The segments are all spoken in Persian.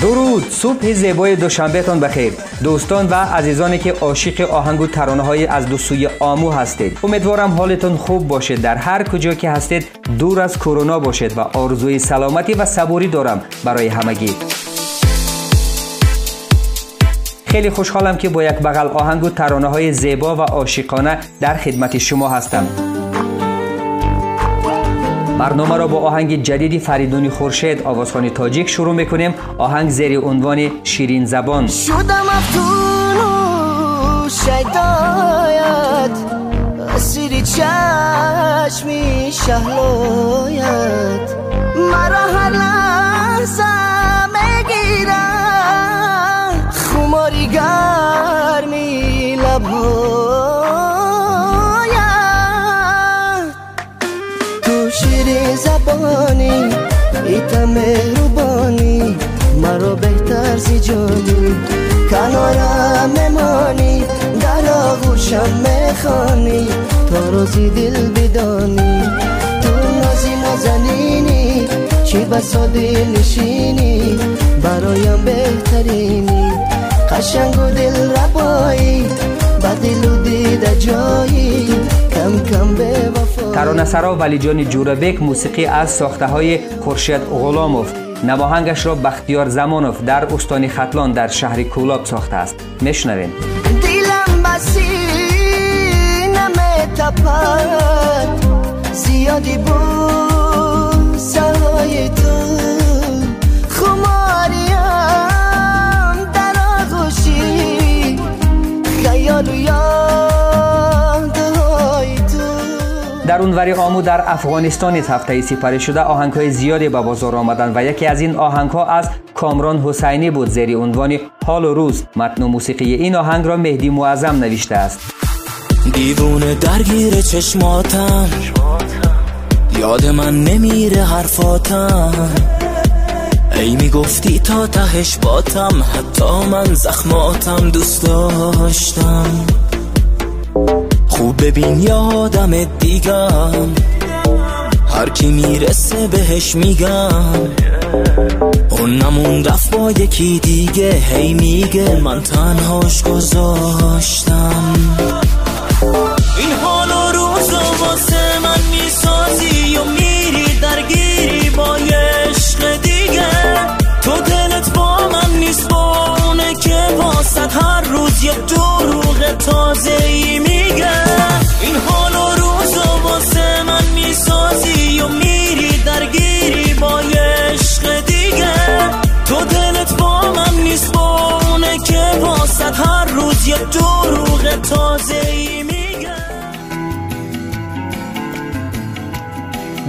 درود، صبح زیبای دوشنبهتان بخیر دوستان و عزیزانی که عاشق آهنگ و ترانه‌های از دو سوی آمو هستید. امیدوارم حالتون خوب باشد، در هر کجا که هستید دور از کرونا باشد و آرزوی سلامتی و صبوری دارم برای همگی. خیلی خوشحالم که با یک بغل آهنگ و ترانه‌های زیبا و عاشقانه در خدمت شما هستم. برنامه را با آهنگ جدید فریدون خورشید آوازخوان تاجیک شروع میکنیم. آهنگ زیر عنوان شیرین زبان. شدم افتون و شیدایت، سیری چشمی شهلایت، مرا هر لحظه میگیرد خماری گرمی لبها. شیرین زبانی ایتا مهربانی، مرا بهتر زی جانی کنارم ممانی، در آغوشم میخوانی تا روزی دل بدانی. تو نازی نازنینی چی بسا دل نشینی، برایم بهترینی قشنگ و دل ربایی، با دل و دیده جایی کم کم به وفایی. ترانه سرا ولی جان جوربک، موسیقی از ساخته های خورشید غلاموف، نواهنگش را بختیار زمانوف در استان ختلان در شهر کولاب ساخته است. میشنویم. دلم بسینم تپد، زیادی بود سرای تو، خماریم در آغوشی خیال و یاد. در اونوری آمو در افغانستان هفته سپری شده آهنگ‌های زیادی به بازار آمدند و یکی از این آهنگ‌ها از کامران حسینی بود زیر عنوان حال و روز. متن و موسیقی این آهنگ را مهدی معظم نوشته است. دیوونه درگیر چشماتم، یاد من نمیره حرفاتم، ای میگفتی تا تهش باتم، حتی من زخماتم دوست داشتم. خوب ببین یادم دیگم، هر کی میرسه بهش میگم، اون نمون رفت با یکی دیگه، هی میگه من تنهاش گذاشتم. این حال و روزا واسه من میسازی و میری درگیری با عشق دیگه، تو دلت با من نیست با اونه که واسد هر روز یه دروغ تازه ای میگه. این حال و روزو واسه من میسازی و میری درگیری با عشق دیگه، تو دلت با من نیست با اونه که واسد هر روز یه دروغ تازه ای میگه.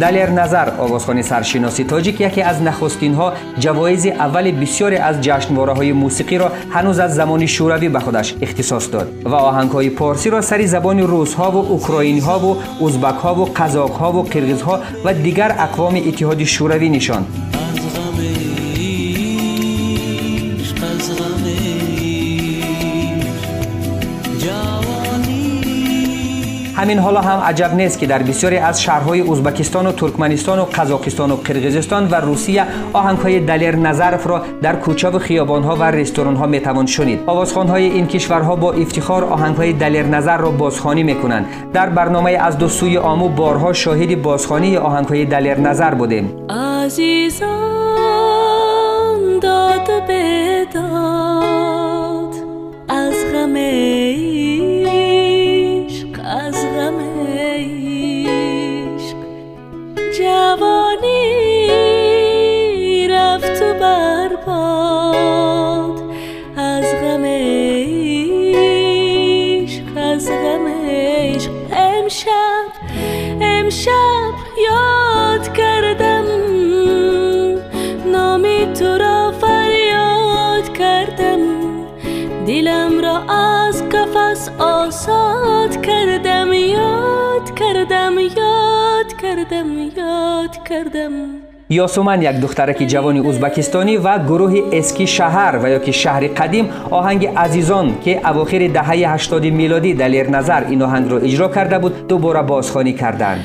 دلیر نظر آوازخوان سرشناسی تاجیک یکی از نخستین ها جوایز اول بسیاری از جشنواره های موسیقی را هنوز از زمان شوروی به خودش اختصاص داد و آهنگ های پارسی را سری زبان روس ها و اوکراینی ها و ازبک ها و قزاق ها و قرغیز ها و دیگر اقوام اتحاد شوروی نشاند. همین حالا هم عجب نیست که در بسیاری از شهرهای ازبکستان و ترکمنستان و قزاقستان و قرغیزستان و روسیه آهنگ‌های دلیر نظرف را در کوچه و خیابان‌ها و رستوران‌ها میتوان شنید. آوازخوان‌های این کشورها با افتخار آهنگ‌های دلیر نظر را بازخوانی میکنند. در برنامه از دو سوی آمو بارها شاهد بازخوانی آهنگ‌های دلیر نظر بودیم. عزیزان داد بداد از غمی، جوانی رفت و برباد از غم عشق، از غم عشق. امشب امشب یاد کردم نامی تو را، فریاد کردم دلم را از قفس آزاد کردم، یاد کردم یاد کردم یاد کردم. یاسومن یک دخترک جوانی ازبکستانی و گروه اسکی شهر و یا که شهر قدیم آهنگ عزیزان که اواخر دهه 80 میلادی دلیر نظر این آهنگ را اجرا کرده بود دوباره بازخوانی کردند.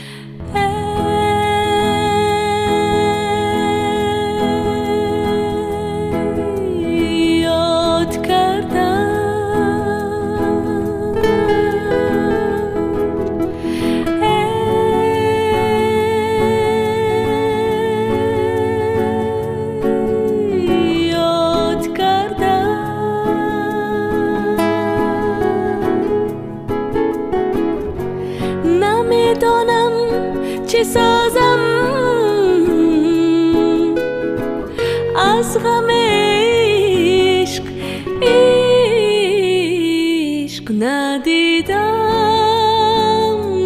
ندیدم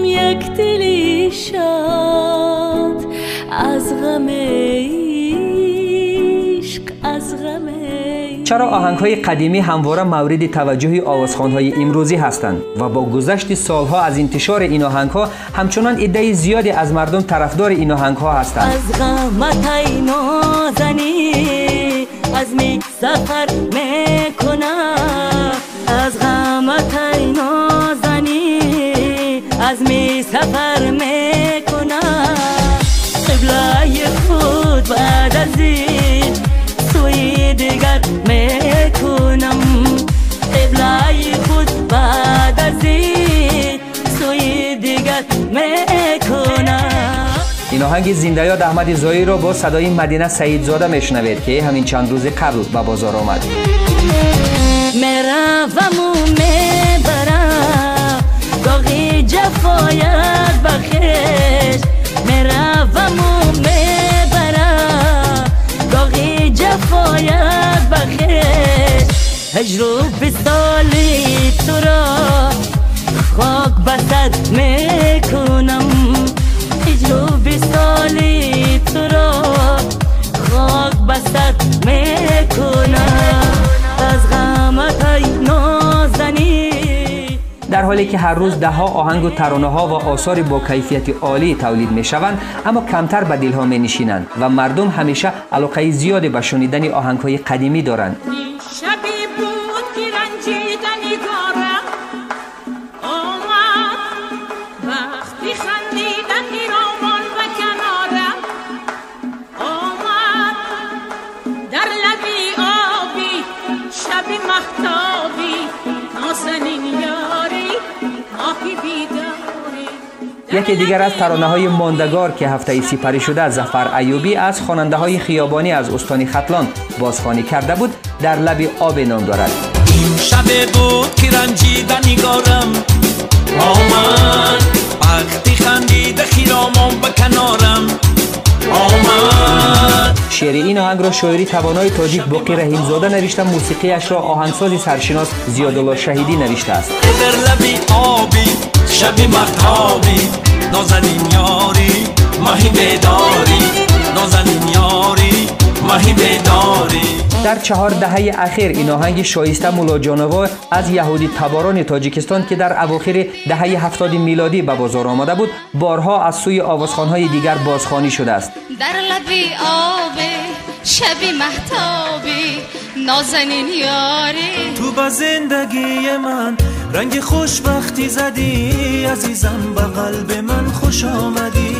یک دلی شاد از غم عشق از غم. چرا آهنگ‌های قدیمی همواره مورد توجه آوازخوان‌های امروزی هستند و با گذشت سالها از انتشار این آهنگ‌ها همچنان عده زیادی از مردم طرفدار این آهنگ‌ها هستند. از غمت ای نازنین عزمی سفر می‌کنم، از غمت ای نازنین عزمی سفر می‌کنم، قبله خود بعد از این سوی دیگر می‌کنم، قبله خود بعد از این سوی دیگر می‌کنم. این آهنگ زنده یاد احمد زایی را با صدای مدینه سعید زاده میشنوید که همین چند روز قبل به بازار آمد. میروم و میبرم داغی جفایت بخش، میروم و میبرم داغی جفایت بخش، هجر و وصالی تو را خاک بسد میکنم، هجر و وصالی تو را خاک بسد میکنم. در حالی که هر روز دهها آهنگ و ترانه ها و آثار با کیفیت عالی تولید می شوند، اما کمتر به دل ها می نشینند و مردم همیشه علاقه زیادی به شنیدن آهنگ های قدیمی دارند. یکی دیگر از ترانه‌های ماندگار که هفته سپری شده ظفر ایوبی از خواننده‌های خیابانی از استان ختلان بازخوانی کرده بود، در لب آب نام دارد. این شب بود که رنجیده نگارم آمد، وقتی خندیده خیامان به کنارم آمد. شعر این آهنگ را شاعری توانای تاجیک باقی رهیمزاده نوشته، موسیقی‌اش را آهنگساز سرشناس زیادلال شهیدی نوشته است. در لب آبی شبی مختابی نازنین یاری ماهی بیداری، نازنین یاری ماهی بیداری. در 4 دهه اخیر این آهنگ شایسته ملاجانوا از یهودی تباران تاجیکستان که در اواخر دهه 70 میلادی به بازار آمده بود، بارها از سوی آوازخوان‌های دیگر بازخوانی شده است. در لبی آب شبی مختابی نازنین یاری، تو با زندگی من رنگ خوشبختی زدی، عزیزم به قلب من خوش آمدی.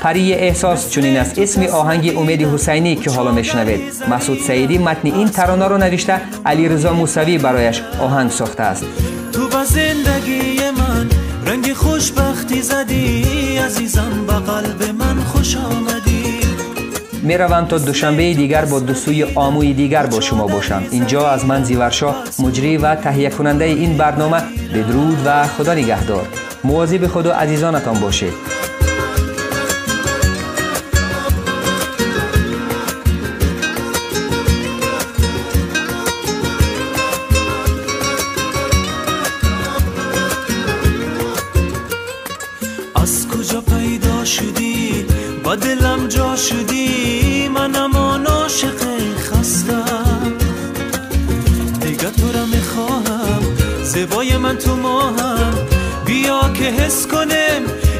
پری احساس چنین است اسم آهنگ امید حسینی که حالا میشنوید. مسعود سعیدی متن این ترانه را نوشته، علیرضا موسوی برایش آهنگ ساخته است. تو با زندگی من رنگ خوشبختی زدی، عزیزم به قلب من خوش آمدی. میروم تا دوشنبه دیگر با دوستوی آموی دیگر با شما باشم. اینجا از من زیورشاه، مجری و تهیه کننده این برنامه، بدرود و خدا نگهدار. مواظب خود و عزیزانتان باشید.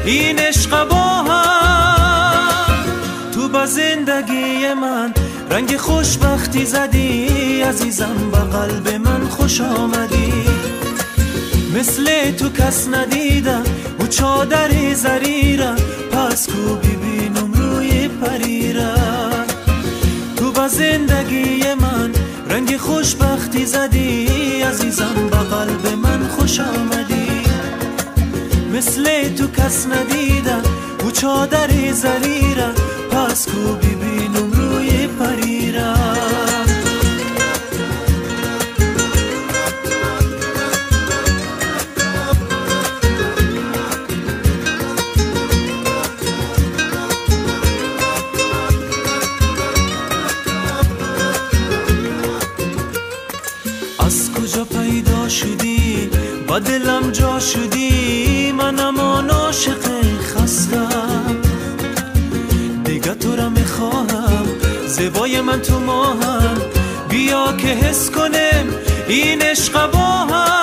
این عشق با هم تو با زندگی من رنگ خوشبختی زدی، عزیزم با قلب من خوش آمدی. مثل تو کس ندیدم و چادر زریرم، پس کو ببینم روی پریرم. تو با زندگی من رنگ خوشبختی زدی، عزیزم با قلب من خوش آمدی. مثل تو کس ندیدم و چادر زریرم، پس کو ببینم روی پریرم. و دلم جا شدی، منم آن عاشق خستم، دیگه تو را میخواهم، زیبای من تو ماهم، بیا که حس کنم این عشق باهم.